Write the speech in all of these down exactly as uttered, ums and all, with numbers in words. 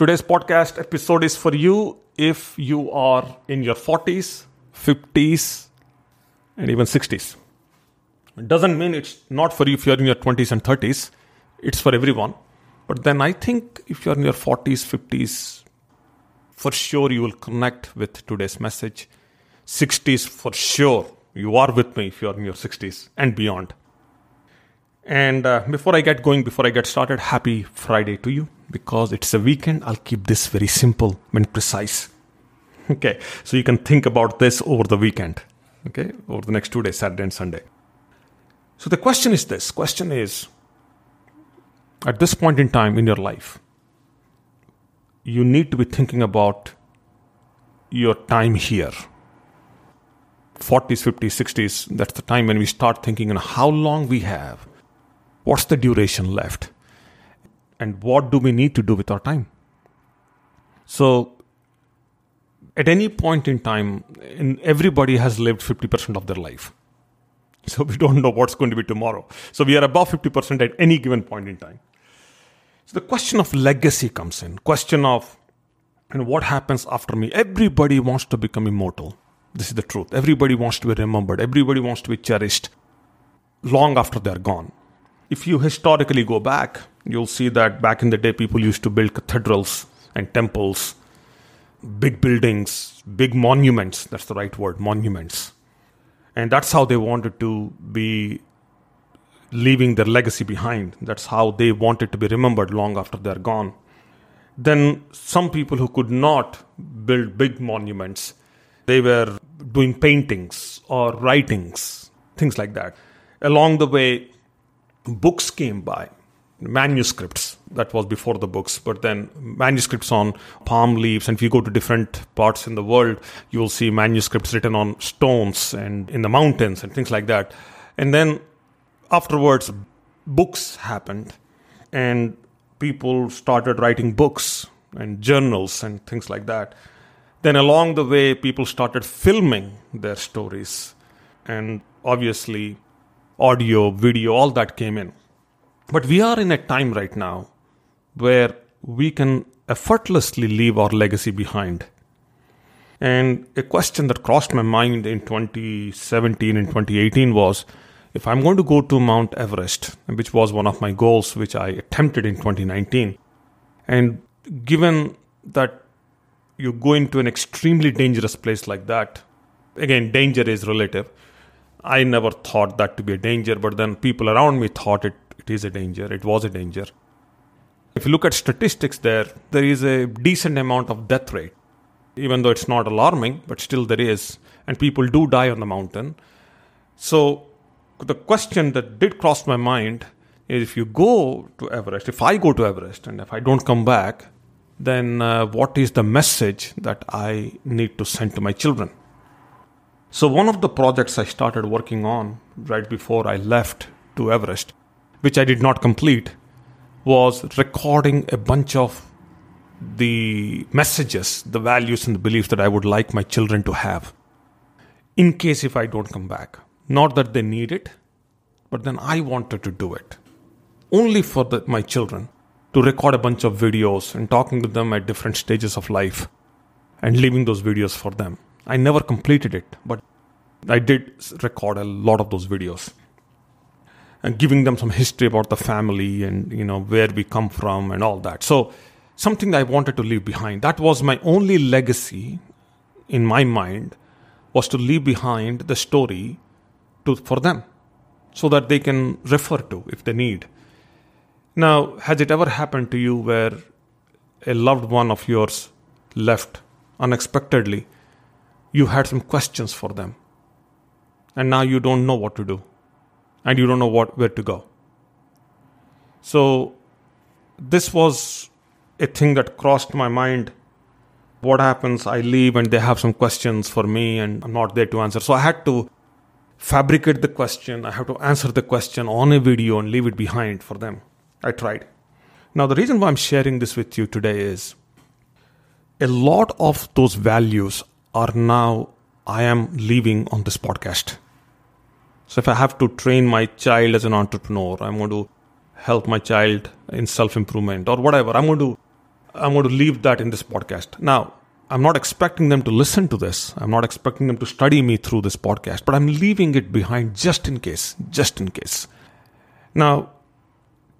Today's podcast episode is for you if you are in your forties, fifties, and even sixties. It doesn't mean it's not for you if you're in your twenties and thirties. It's for everyone. But then I think if you're in your forties, fifties, for sure you will connect with today's message. sixties, for sure you are with me if you're in your sixties and beyond. And uh, before I get going, before I get started, happy Friday to you. Because it's a weekend, I'll keep this very simple and precise. Okay, so you can think about this over the weekend. Okay, over the next two days, Saturday and Sunday. So the question is this. Question is, at this point in time in your life, you need to be thinking about your time here. forties, fifties, sixties, that's the time when we start thinking on how long we have. What's the duration left? And what do we need to do with our time? So, at any point in time, in, everybody has lived fifty percent of their life. So, we don't know what's going to be tomorrow. So, we are above fifty percent at any given point in time. So, the question of legacy comes in. Question of, you know, what happens after me? Everybody wants to become immortal. This is the truth. Everybody wants to be remembered. Everybody wants to be cherished long after they're gone. If you historically go back, you'll see that back in the day, people used to build cathedrals and temples, big buildings, big monuments. That's the right word, monuments. And that's how they wanted to be leaving their legacy behind. That's how they wanted to be remembered long after they're gone. Then some people who could not build big monuments, they were doing paintings or writings, things like that. Along the way, books came by, manuscripts. That was before the books, but then manuscripts on palm leaves. And if you go to different parts in the world, you will see manuscripts written on stones and in the mountains and things like that. And then afterwards, books happened and people started writing books and journals and things like that. Then along the way, people started filming their stories, and obviously audio, video, all that came in. But we are in a time right now where we can effortlessly leave our legacy behind. And a question that crossed my mind in twenty seventeen and twenty eighteen was, if I'm going to go to Mount Everest, which was one of my goals, which I attempted in twenty nineteen, and given that you go into an extremely dangerous place like that, again, danger is relative. I never thought that to be a danger, but then people around me thought it, it is a danger. It was a danger. If you look at statistics there, there is a decent amount of death rate, even though it's not alarming, but still there is. And people do die on the mountain. So the question that did cross my mind is, if you go to Everest, if I go to Everest and if I don't come back, then uh, what is the message that I need to send to my children? So one of the projects I started working on right before I left to Everest, which I did not complete, was recording a bunch of the messages, the values and the beliefs that I would like my children to have in case if I don't come back. Not that they need it, but then I wanted to do it only for the, my children, to record a bunch of videos and talking to them at different stages of life and leaving those videos for them. I never completed it, but I did record a lot of those videos and giving them some history about the family and, you know, where we come from and all that. So something that I wanted to leave behind. That was my only legacy in my mind, was to leave behind the story to for them so that they can refer to if they need. Now, has it ever happened to you where a loved one of yours left unexpectedly? You had some questions for them, and now you don't know what to do, and you don't know what where to go. So this was a thing that crossed my mind. What happens? I leave and they have some questions for me and I'm not there to answer. So I had to fabricate the question. I had to answer the question on a video and leave it behind for them. I tried. Now, the reason why I'm sharing this with you today is a lot of those values are now I am leaving on this podcast. So if I have to train my child as an entrepreneur, I'm going to help my child in self-improvement or whatever. I'm going to I'm going to leave that in this podcast. Now, I'm not expecting them to listen to this. I'm not expecting them to study me through this podcast, but I'm leaving it behind just in case, just in case. Now,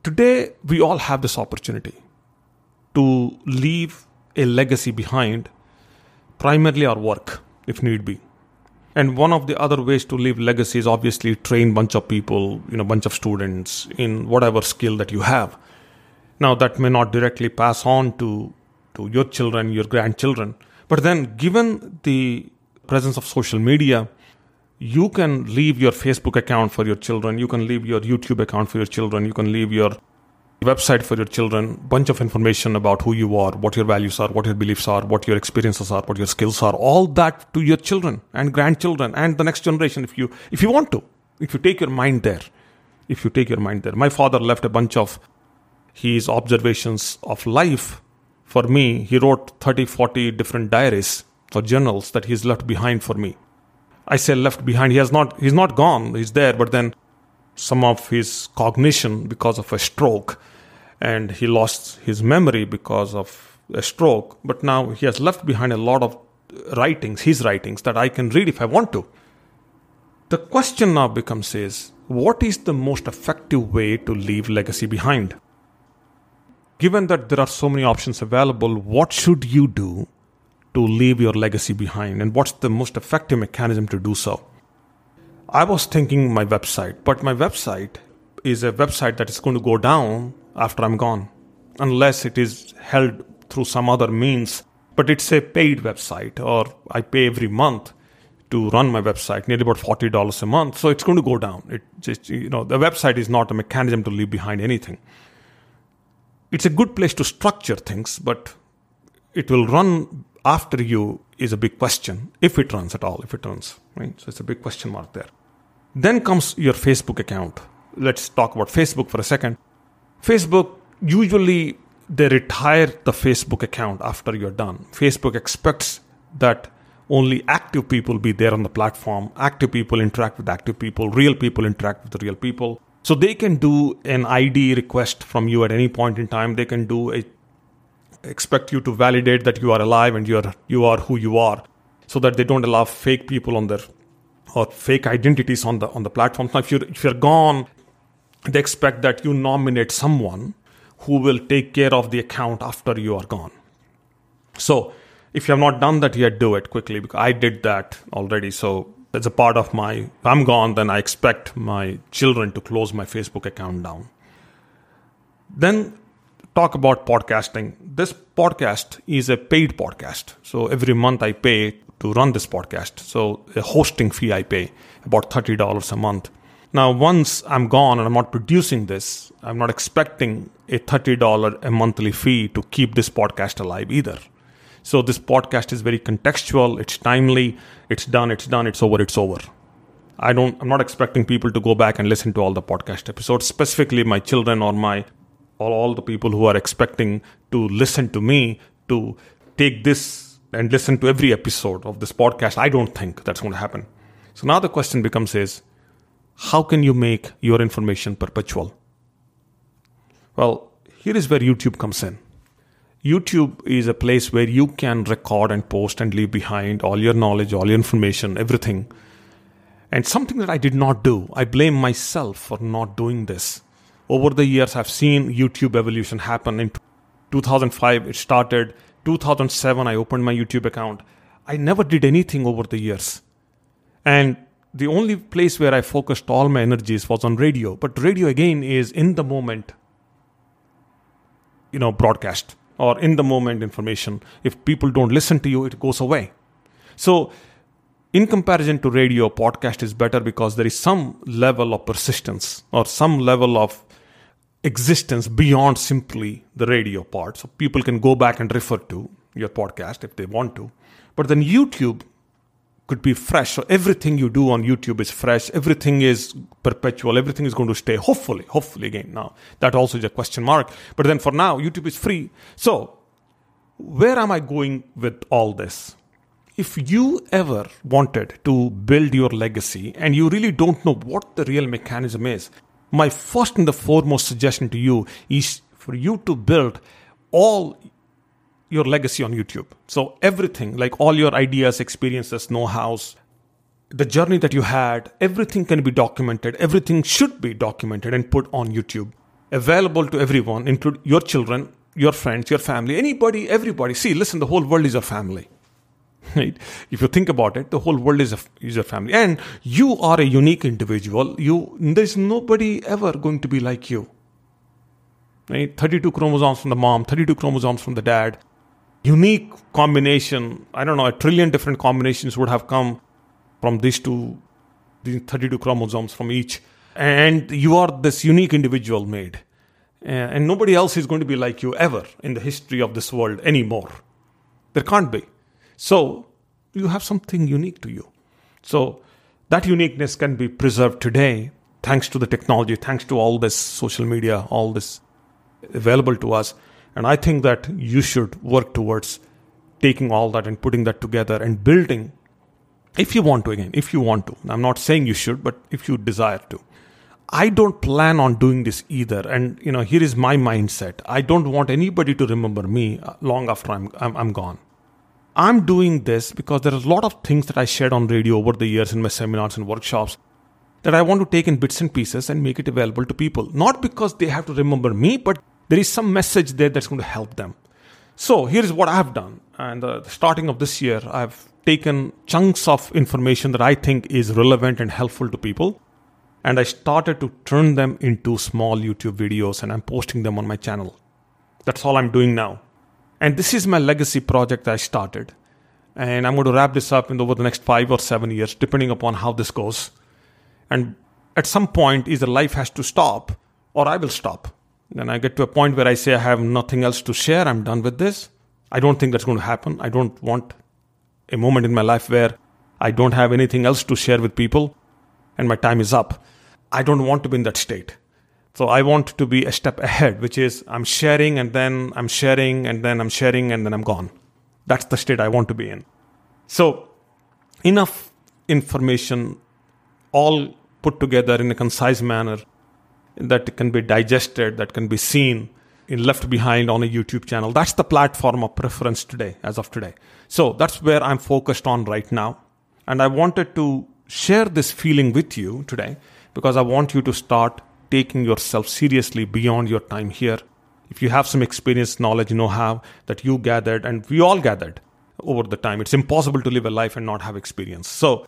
today, we all have this opportunity to leave a legacy behind, primarily our work, if need be. And one of the other ways to leave legacy is obviously train bunch of people, you know, bunch of students in whatever skill that you have. Now, that may not directly pass on to to your children, your grandchildren. But then, given the presence of social media, you can leave your Facebook account for your children, you can leave your YouTube account for your children, you can leave your website for your children, bunch of information about who you are, what your values are, what your beliefs are, what your experiences are, what your skills are, all that to your children and grandchildren and the next generation if you if you want to, if you take your mind there, if you take your mind there. My father left a bunch of his observations of life for me. He wrote thirty, forty different diaries or journals that he's left behind for me. I say left behind. He has not, he's not gone. He's there. But then some of his cognition because of a stroke, and he lost his memory because of a stroke. But now he has left behind a lot of writings, his writings, that I can read if I want to. The question now becomes is, what is the most effective way to leave legacy behind? Given that there are so many options available, what should you do to leave your legacy behind? And what's the most effective mechanism to do so? I was thinking my website, but my website is a website that is going to go down after I'm gone, unless it is held through some other means. But it's a paid website, or I pay every month to run my website, nearly about forty dollars a month. So it's going to go down. It just, you know, the website is not a mechanism to leave behind anything. It's a good place to structure things, but it will run after you is a big question, if it runs at all, if it runs, right? So it's a big question mark there. Then comes your Facebook account. Let's talk about Facebook for a second. Facebook, usually they retire the Facebook account after you're done. Facebook expects that only active people be there on the platform. Active people interact with active people. Real people interact with real people. So they can do an I D request from you at any point in time. They can do a expect you to validate that you are alive and you are you are who you are, so that they don't allow fake people on their or fake identities on the on the platform. Now, if you're if you're gone, they expect that you nominate someone who will take care of the account after you are gone. So, if you have not done that yet, do it quickly, because I did that already. So that's a part of my, if I'm gone, then I expect my children to close my Facebook account down. Then talk about podcasting. This podcast is a paid podcast. So every month I pay to run this podcast. So a hosting fee I pay, about thirty dollars a month. Now, once I'm gone and I'm not producing this, I'm not expecting a thirty dollars a monthly fee to keep this podcast alive either. So this podcast is very contextual, it's timely, it's done, it's done, it's over, it's over. I don't, I'm not expecting people to go back and listen to all the podcast episodes, specifically my children or my, or all the people who are expecting to listen to me to take this and listen to every episode of this podcast. I don't think that's going to happen. So now the question becomes is, how can you make your information perpetual? Well, here is where YouTube comes in. YouTube is a place where you can record and post and leave behind all your knowledge, all your information, everything. And something that I did not do, I blame myself for not doing this. Over the years, I've seen YouTube evolution happen. In two thousand five, it started. two thousand seven, I opened my YouTube account. I never did anything over the years. And the only place where I focused all my energies was on radio. But radio, again, is in the moment, you know, broadcast, or in the moment information. If people don't listen to you, it goes away. So in comparison to radio, podcast is better because there is some level of persistence or some level of existence beyond simply the radio part. So people can go back and refer to your podcast if they want to. But then YouTube could be fresh. So everything you do on YouTube is fresh. Everything is perpetual. Everything is going to stay. Hopefully, hopefully again now. That also is a question mark. But then for now, YouTube is free. So where am I going with all this? If you ever wanted to build your legacy and you really don't know what the real mechanism is, my first and the foremost suggestion to you is for you to build all your legacy on YouTube. So everything, like all your ideas, experiences, know-hows, the journey that you had, everything can be documented. Everything should be documented and put on YouTube, available to everyone, include your children, your friends, your family, anybody, everybody. See, listen, the whole world is your family. Right? If you think about it, the whole world is, a, is your family. And you are a unique individual. You, there's nobody ever going to be like you. Right? thirty-two chromosomes from the mom, thirty-two chromosomes from the dad. Unique combination. I don't know, a trillion different combinations would have come from these two, these thirty-two chromosomes from each. And you are this unique individual made. And nobody else is going to be like you ever in the history of this world anymore. There can't be. So you have something unique to you. So that uniqueness can be preserved today thanks to the technology, thanks to all this social media, all this available to us. And I think that you should work towards taking all that and putting that together and building, if you want to, again, if you want to. I'm not saying you should, but if you desire to. I don't plan on doing this either. And, you know, here is my mindset. I don't want anybody to remember me long after I'm, I'm, I'm gone. I'm doing this because there are a lot of things that I shared on radio over the years in my seminars and workshops that I want to take in bits and pieces and make it available to people. Not because they have to remember me, but there is some message there that's going to help them. So here's what I've done. And uh, the starting of this year, I've taken chunks of information that I think is relevant and helpful to people. And I started to turn them into small YouTube videos, and I'm posting them on my channel. That's all I'm doing now. And this is my legacy project that I started. And I'm going to wrap this up in over the next five or seven years, depending upon how this goes. And at some point, either life has to stop or I will stop. Then I get to a point where I say, I have nothing else to share. I'm done with this. I don't think that's going to happen. I don't want a moment in my life where I don't have anything else to share with people and my time is up. I don't want to be in that state. So I want to be a step ahead, which is I'm sharing and then I'm sharing and then I'm sharing and then I'm gone. That's the state I want to be in. So enough information all put together in a concise manner that can be digested, that can be seen and left behind on a YouTube channel. That's the platform of preference today, as of today. So that's where I'm focused on right now. And I wanted to share this feeling with you today because I want you to start taking yourself seriously beyond your time here. If you have some experience, knowledge, know-how that you gathered and we all gathered over the time, it's impossible to live a life and not have experience. So,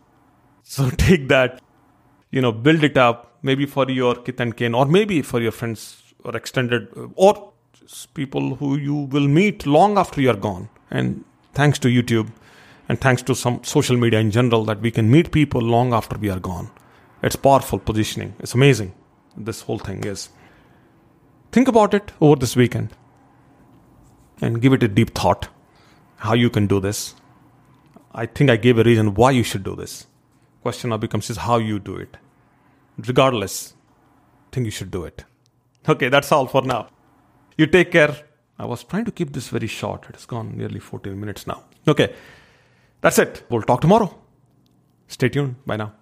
so take that, you know, build it up, maybe for your kith and kin, or maybe for your friends or extended or people who you will meet long after you're gone. And thanks to YouTube, and thanks to some social media in general, that we can meet people long after we are gone. It's powerful positioning. It's amazing. This whole thing is. Think about it over this weekend and give it a deep thought. How you can do this. I think I gave a reason why you should do this. Question now becomes is how you do it. Regardless, I think you should do it. Okay, that's all for now. You take care. I was trying to keep this very short. It's gone nearly fourteen minutes now. Okay. That's it. We'll talk tomorrow. Stay tuned. Bye now.